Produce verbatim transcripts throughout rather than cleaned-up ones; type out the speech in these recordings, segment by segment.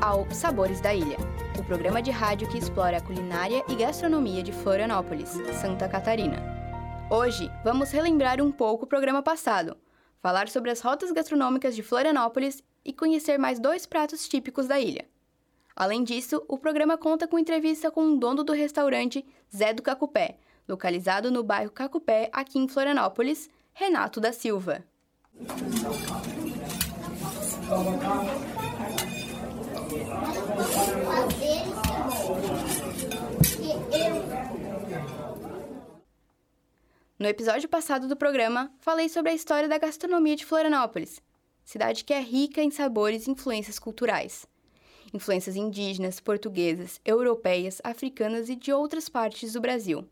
ao Sabores da Ilha, o programa de rádio que explora a culinária e gastronomia de Florianópolis, Santa Catarina. Hoje, vamos relembrar um pouco o programa passado, falar sobre as rotas gastronômicas de Florianópolis e conhecer mais dois pratos típicos da ilha. Além disso, o programa conta com entrevista com o dono do restaurante Zé do Cacupé, localizado no bairro Cacupé, aqui em Florianópolis, Renato da Silva. No episódio passado do programa, falei sobre a história da gastronomia de Florianópolis, cidade que é rica em sabores e influências culturais. Influências indígenas, portuguesas, europeias, africanas e de outras partes do Brasil.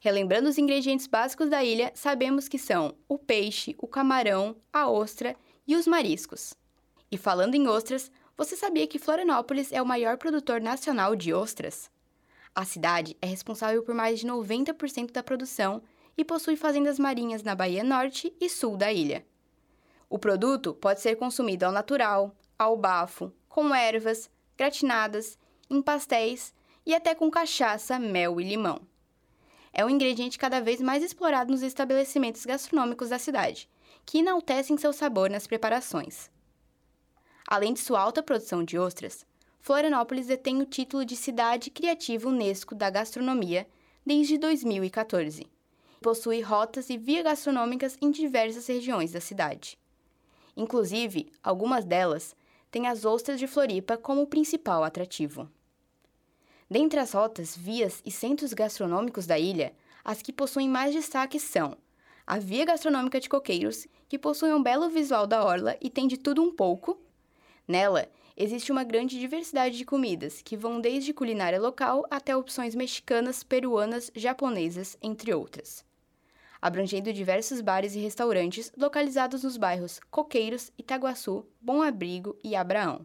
Relembrando os ingredientes básicos da ilha, sabemos que são o peixe, o camarão, a ostra e os mariscos. E falando em ostras, você sabia que Florianópolis é o maior produtor nacional de ostras? A cidade é responsável por mais de noventa por cento da produção e possui fazendas marinhas na Bahia Norte e Sul da ilha. O produto pode ser consumido ao natural, ao bafo, com ervas, gratinadas, em pastéis e até com cachaça, mel e limão. É um ingrediente cada vez mais explorado nos estabelecimentos gastronômicos da cidade, que enaltecem seu sabor nas preparações. Além de sua alta produção de ostras, Florianópolis detém o título de Cidade Criativa Unesco da Gastronomia desde dois mil e quatorze. Possui rotas e vias gastronômicas em diversas regiões da cidade. Inclusive, algumas delas têm as ostras de Floripa como o principal atrativo. Dentre as rotas, vias e centros gastronômicos da ilha, as que possuem mais destaque são a Via Gastronômica de Coqueiros, que possui um belo visual da orla e tem de tudo um pouco. Nela, existe uma grande diversidade de comidas, que vão desde culinária local até opções mexicanas, peruanas, japonesas, entre outras. Abrangendo diversos bares e restaurantes localizados nos bairros Coqueiros, Itaguaçu, Bom Abrigo e Abraão.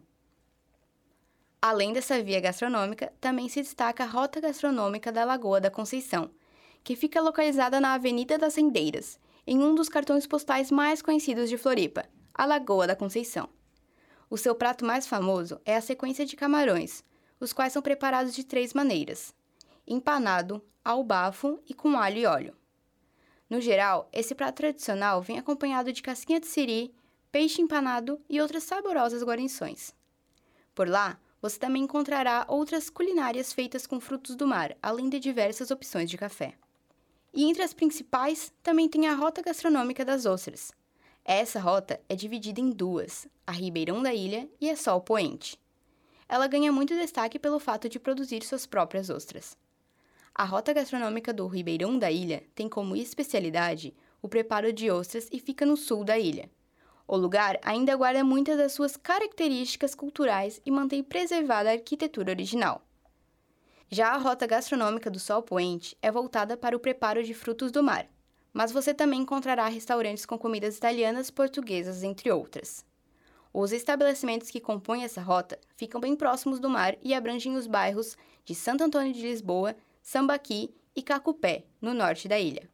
Além dessa via gastronômica, também se destaca a Rota Gastronômica da Lagoa da Conceição, que fica localizada na Avenida das Candeiras, em um dos cartões postais mais conhecidos de Floripa, a Lagoa da Conceição. O seu prato mais famoso é a sequência de camarões, os quais são preparados de três maneiras: empanado, ao bafo e com alho e óleo. No geral, esse prato tradicional vem acompanhado de casquinha de siri, peixe empanado e outras saborosas guarnições. Por lá, você também encontrará outras culinárias feitas com frutos do mar, além de diversas opções de café. E entre as principais, também tem a Rota Gastronômica das Ostras. Essa rota é dividida em duas, a Ribeirão da Ilha e a Sol Poente. Ela ganha muito destaque pelo fato de produzir suas próprias ostras. A Rota Gastronômica do Ribeirão da Ilha tem como especialidade o preparo de ostras e fica no sul da ilha. O lugar ainda guarda muitas das suas características culturais e mantém preservada a arquitetura original. Já a Rota Gastronômica do Sol Poente é voltada para o preparo de frutos do mar, mas você também encontrará restaurantes com comidas italianas, portuguesas, entre outras. Os estabelecimentos que compõem essa rota ficam bem próximos do mar e abrangem os bairros de Santo Antônio de Lisboa, Sambaqui e Cacupé, no norte da ilha.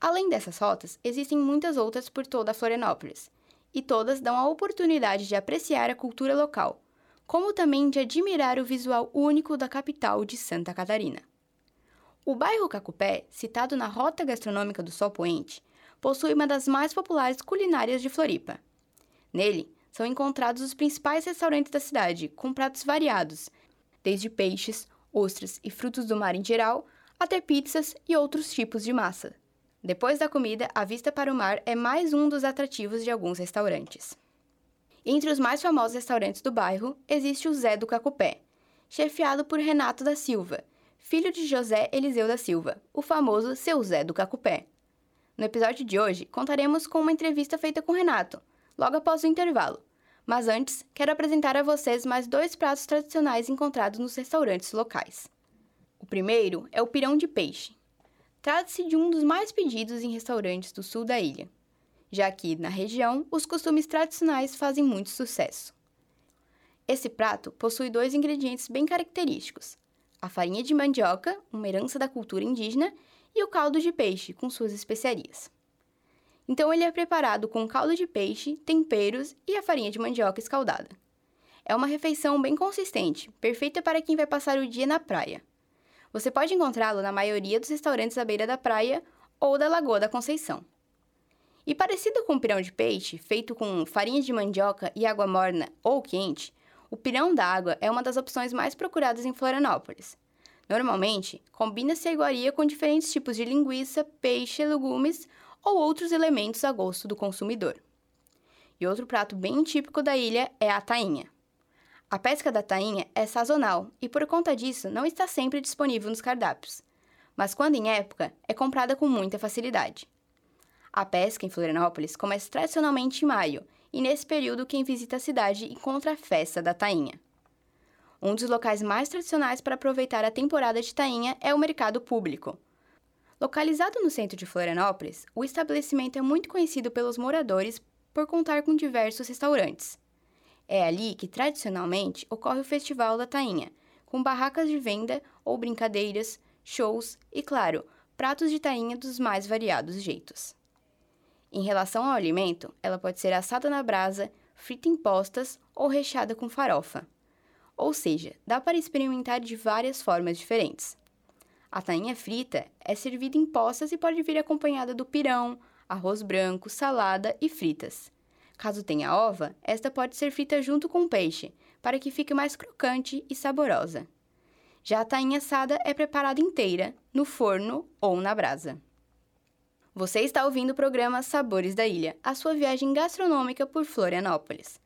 Além dessas rotas, existem muitas outras por toda Florianópolis, e todas dão a oportunidade de apreciar a cultura local, como também de admirar o visual único da capital de Santa Catarina. O bairro Cacupé, citado na Rota Gastronômica do Sol Poente, possui uma das mais populares culinárias de Floripa. Nele, são encontrados os principais restaurantes da cidade, com pratos variados, desde peixes, ostras e frutos do mar em geral, até pizzas e outros tipos de massa. Depois da comida, a vista para o mar é mais um dos atrativos de alguns restaurantes. Entre os mais famosos restaurantes do bairro, existe o Zé do Cacupé, chefiado por Renato da Silva, filho de José Eliseu da Silva, o famoso Seu Zé do Cacupé. No episódio de hoje, contaremos com uma entrevista feita com Renato, logo após o intervalo. Mas antes, quero apresentar a vocês mais dois pratos tradicionais encontrados nos restaurantes locais. O primeiro é o pirão de peixe. Trata-se de um dos mais pedidos em restaurantes do sul da ilha, já que, na região, os costumes tradicionais fazem muito sucesso. Esse prato possui dois ingredientes bem característicos: a farinha de mandioca, uma herança da cultura indígena, e o caldo de peixe, com suas especiarias. Então, ele é preparado com caldo de peixe, temperos e a farinha de mandioca escaldada. É uma refeição bem consistente, perfeita para quem vai passar o dia na praia. Você pode encontrá-lo na maioria dos restaurantes à beira da praia ou da Lagoa da Conceição. E parecido com o pirão de peixe, feito com farinha de mandioca e água morna ou quente, o pirão d'água é uma das opções mais procuradas em Florianópolis. Normalmente, combina-se a iguaria com diferentes tipos de linguiça, peixe, legumes ou outros elementos a gosto do consumidor. E outro prato bem típico da ilha é a tainha. A pesca da tainha é sazonal e, por conta disso, não está sempre disponível nos cardápios, mas quando em época, é comprada com muita facilidade. A pesca em Florianópolis começa tradicionalmente em maio, e nesse período quem visita a cidade encontra a festa da tainha. Um dos locais mais tradicionais para aproveitar a temporada de tainha é o mercado público. Localizado no centro de Florianópolis, o estabelecimento é muito conhecido pelos moradores por contar com diversos restaurantes. É ali que, tradicionalmente, ocorre o Festival da Tainha, com barracas de venda ou brincadeiras, shows e, claro, pratos de tainha dos mais variados jeitos. Em relação ao alimento, ela pode ser assada na brasa, frita em postas ou recheada com farofa. Ou seja, dá para experimentar de várias formas diferentes. A tainha frita é servida em postas e pode vir acompanhada do pirão, arroz branco, salada e fritas. Caso tenha ova, esta pode ser frita junto com o peixe, para que fique mais crocante e saborosa. Já a tainha assada é preparada inteira, no forno ou na brasa. Você está ouvindo o programa Sabores da Ilha, a sua viagem gastronômica por Florianópolis.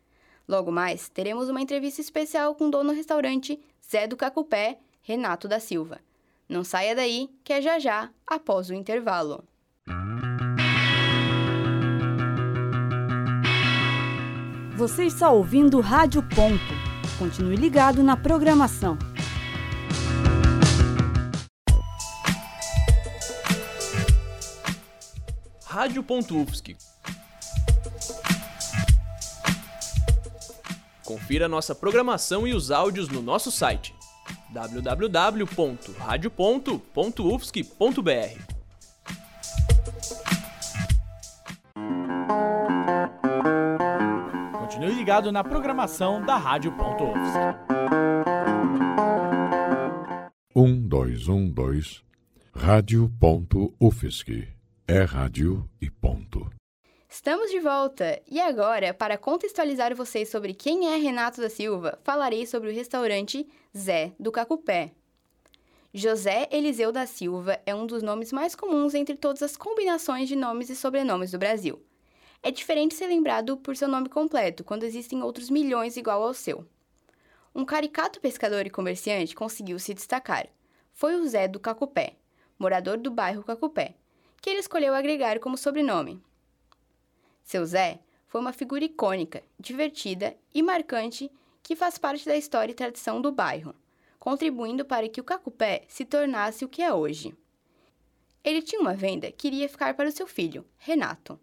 Logo mais, teremos uma entrevista especial com o dono do restaurante Zé do Cacupé, Renato da Silva. Não saia daí, que é já já, após o intervalo. Você está ouvindo Rádio Ponto. Continue ligado na programação. Rádio Ponto U F S C. Confira nossa programação e os áudios no nosso site w w w ponto rádio ponto ponto u f s c ponto b r. Continue ligado na programação da Rádio Ponto U F S C. um dois um dois Rádio Ponto U F S C. É rádio e ponto. Estamos de volta! E agora, para contextualizar vocês sobre quem é Renato da Silva, falarei sobre o restaurante Zé do Cacupé. José Eliseu da Silva é um dos nomes mais comuns entre todas as combinações de nomes e sobrenomes do Brasil. É diferente ser lembrado por seu nome completo, quando existem outros milhões igual ao seu. Um caricato pescador e comerciante conseguiu se destacar. Foi o Zé do Cacupé, morador do bairro Cacupé, que ele escolheu agregar como sobrenome. Seu Zé foi uma figura icônica, divertida e marcante que faz parte da história e tradição do bairro, contribuindo para que o Cacupé se tornasse o que é hoje. Ele tinha uma venda que iria ficar para o seu filho, Renato.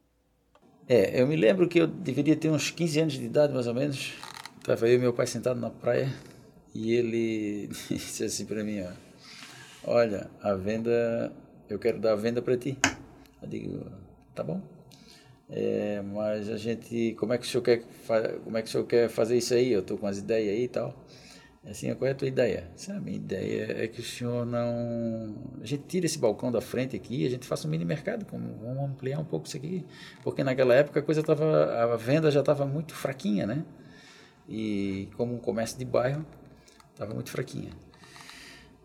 É, eu me lembro que eu deveria ter uns quinze anos de idade, mais ou menos. Estava eu e meu pai sentado na praia e ele disse assim para mim, ó, olha, a venda... eu quero dar a venda para ti. Eu digo, tá bom. É, mas a gente, como é, que o senhor quer, como é que o senhor quer fazer isso aí? Eu estou com as ideias aí e tal. Assim, qual é a tua ideia? A minha ideia é que o senhor não... a gente tira esse balcão da frente aqui, a gente faça um mini mercado, como, vamos ampliar um pouco isso aqui. Porque naquela época a, coisa tava, a venda já estava muito fraquinha, né? E como um comércio de bairro, estava muito fraquinha.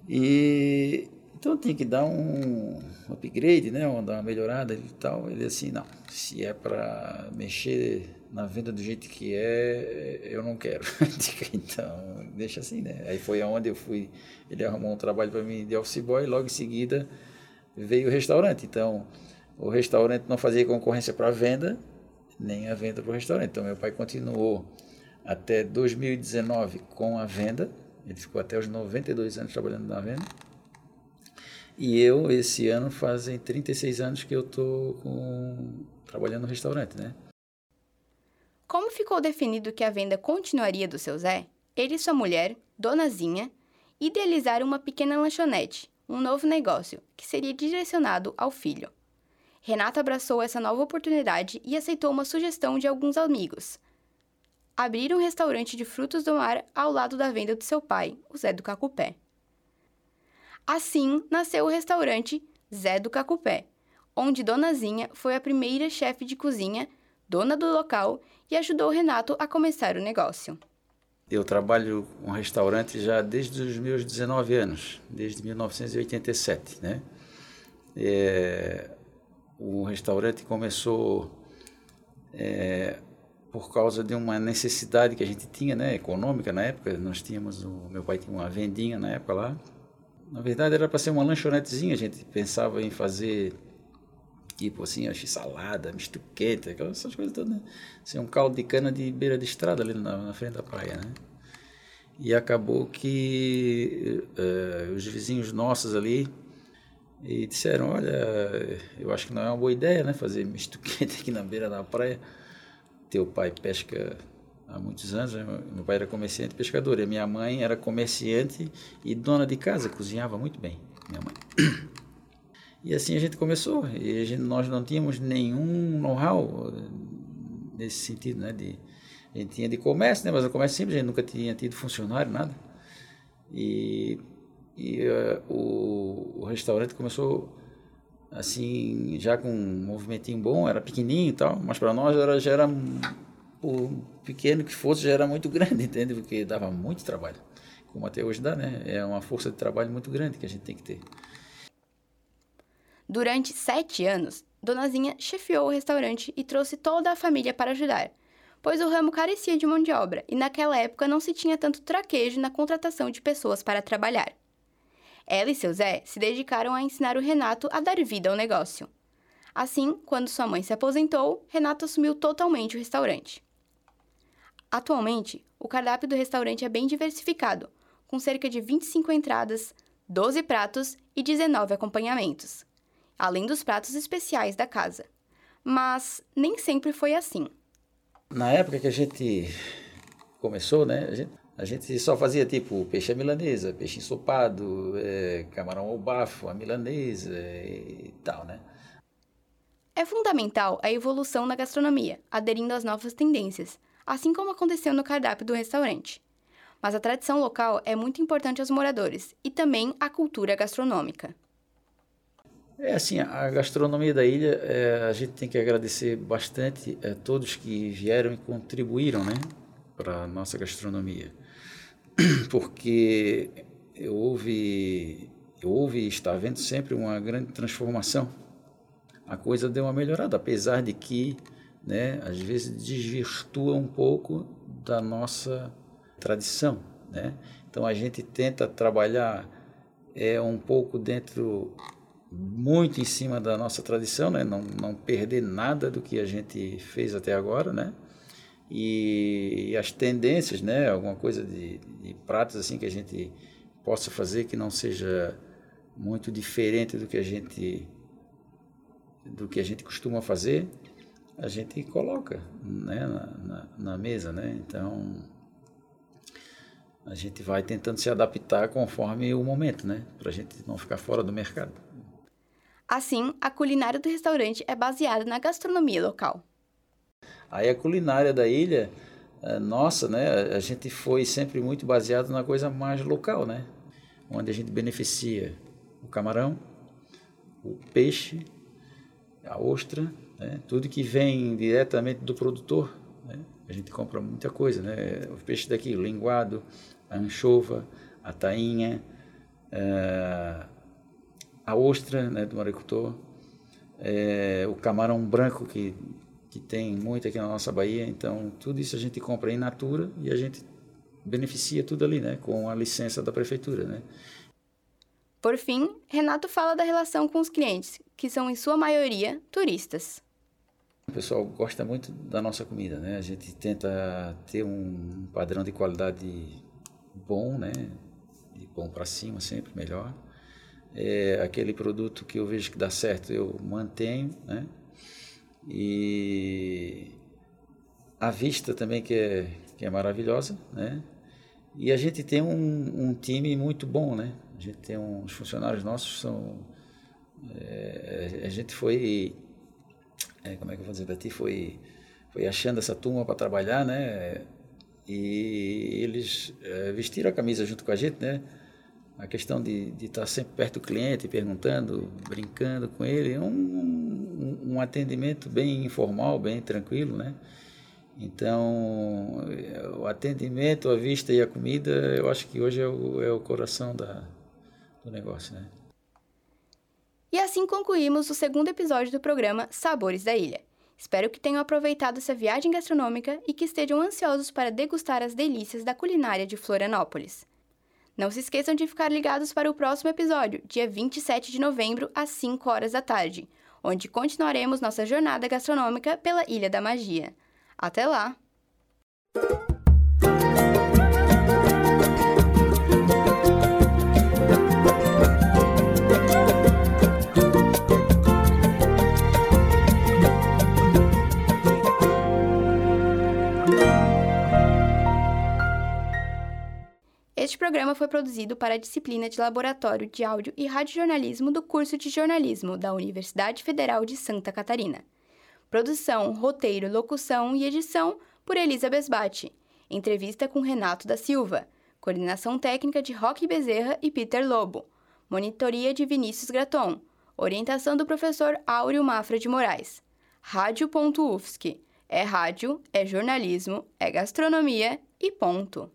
E... então eu tinha que dar um upgrade, né? Dar uma melhorada e tal. Ele assim, não, se é para mexer na venda do jeito que é, eu não quero. Então, deixa assim, né? Aí foi aonde eu fui, ele arrumou um trabalho para mim de office boy, logo em seguida veio o restaurante. Então, o restaurante não fazia concorrência para a venda, nem a venda para o restaurante. Então, meu pai continuou até dois mil e dezenove com a venda, ele ficou até os noventa e dois anos trabalhando na venda. E eu, esse ano, fazem trinta e seis anos que eu estou com... trabalhando no restaurante, né? Como ficou definido que a venda continuaria do Seu Zé, ele e sua mulher, Donazinha, idealizaram uma pequena lanchonete, um novo negócio, que seria direcionado ao filho. Renato abraçou essa nova oportunidade e aceitou uma sugestão de alguns amigos. abrir um restaurante de frutos do mar ao lado da venda de seu pai, o Zé do Cacupé. Assim, nasceu o restaurante Zé do Cacupé, onde Donazinha foi a primeira chefe de cozinha, dona do local, e ajudou Renato a começar o negócio. Eu trabalho com um restaurante já desde os meus dezenove anos, desde mil novecentos e oitenta e sete, né? É, o restaurante começou é, por causa de uma necessidade que a gente tinha, né, econômica na época. Nós tínhamos, o meu pai tinha uma vendinha na época lá. Na verdade era para ser uma lanchonetezinha, a gente pensava em fazer tipo assim, acho, salada, misto quente, aquelas coisas todas, né? Assim, um caldo de cana de beira de estrada ali na, na frente da praia, né? E acabou que uh, os vizinhos nossos ali e disseram, olha, eu acho que não é uma boa ideia, né, fazer misto quente aqui na beira da praia. Teu pai pesca há muitos anos, meu pai era comerciante e pescador, e minha mãe era comerciante e dona de casa, cozinhava muito bem, minha mãe. E assim a gente começou, e a gente, nós não tínhamos nenhum know-how nesse sentido, né, de, a gente tinha de comércio, né, mas o comércio simples, a gente nunca tinha tido funcionário, nada. E, e uh, o, o restaurante começou assim, já com um movimentinho bom, era pequenininho e tal, mas para nós era, já era, por pequeno que fosse, já era muito grande, entende, porque dava muito trabalho, como até hoje dá, né, é uma força de trabalho muito grande que a gente tem que ter. Durante sete anos, Donazinha chefiou o restaurante e trouxe toda a família para ajudar, pois o ramo carecia de mão de obra e naquela época não se tinha tanto traquejo na contratação de pessoas para trabalhar. Ela e seu Zé se dedicaram a ensinar o Renato a dar vida ao negócio. Assim, quando sua mãe se aposentou, Renato assumiu totalmente o restaurante. Atualmente, o cardápio do restaurante é bem diversificado, com cerca de vinte e cinco entradas, doze pratos e dezenove acompanhamentos. Além dos pratos especiais da casa. Mas nem sempre foi assim. Na época que a gente começou, né, a gente, a gente só fazia tipo peixe à milanesa, peixe ensopado, é, camarão ao bafo, à milanesa e tal, né? É fundamental a evolução na gastronomia, aderindo às novas tendências, assim como aconteceu no cardápio do restaurante. Mas a tradição local é muito importante aos moradores e também à cultura gastronômica. É assim, a gastronomia da ilha, é, a gente tem que agradecer bastante a todos que vieram e contribuíram, né, para a nossa gastronomia, porque houve, houve e está havendo sempre uma grande transformação. A coisa deu uma melhorada, apesar de que, né, às vezes desvirtua um pouco da nossa tradição, né? Então a gente tenta trabalhar é, um pouco dentro... muito em cima da nossa tradição, né? não, não perder nada do que a gente fez até agora, né? E, e as tendências, né? Alguma coisa de, de pratos assim que a gente possa fazer que não seja muito diferente do que a gente, do que a gente costuma fazer, a gente coloca, né? na, na, na mesa, né? Então a gente vai tentando se adaptar conforme o momento, né? Para a gente não ficar fora do mercado. Assim, a culinária do restaurante é baseada na gastronomia local. Aí a culinária da ilha, nossa, né? A gente foi sempre muito baseado na coisa mais local, né? Onde a gente beneficia o camarão, o peixe, a ostra, né? Tudo que vem diretamente do produtor, né? A gente compra muita coisa, né? O peixe daqui, o linguado, a anchova, a tainha, a... a ostra, né, do maricultor, é, o camarão branco que, que tem muito aqui na nossa Bahia. Então, tudo isso a gente compra in natura e a gente beneficia tudo ali, né, com a licença da prefeitura, né? Por fim, Renato fala da relação com os clientes, que são, em sua maioria, turistas. O pessoal gosta muito da nossa comida, né? A gente tenta ter um padrão de qualidade bom, né? De bom para cima, sempre melhor. É, aquele produto que eu vejo que dá certo eu mantenho, né? E a vista também que é, que é maravilhosa, né? E a gente tem um, um time muito bom, né? A gente tem uns funcionários nossos são é, a gente foi é, como é que eu vou dizer para ti foi foi achando essa turma para trabalhar, né? E eles é, vestiram a camisa junto com a gente, né? A questão de estar tá sempre perto do cliente, perguntando, brincando com ele. É um, um, um atendimento bem informal, bem tranquilo, né? Então, o atendimento, a vista e a comida, eu acho que hoje é o, é o coração da, do negócio, né? E assim concluímos o segundo episódio do programa Sabores da Ilha. Espero que tenham aproveitado essa viagem gastronômica e que estejam ansiosos para degustar as delícias da culinária de Florianópolis. Não se esqueçam de ficar ligados para o próximo episódio, dia vinte e sete de novembro, às cinco horas da tarde, onde continuaremos nossa jornada gastronômica pela Ilha da Magia. Até lá! Este programa foi produzido para a disciplina de Laboratório de Áudio e Radiojornalismo do curso de Jornalismo da Universidade Federal de Santa Catarina. Produção, roteiro, locução e edição por Eliza Bez Batti. Entrevista com Renato da Silva. Coordenação técnica de Roque Bezerra e Peter Lobo. Monitoria de Vinícius Graton. Orientação do professor Áureo Mafra de Moraes. Rádio Ponto U F S C. É rádio, é jornalismo, é gastronomia e ponto.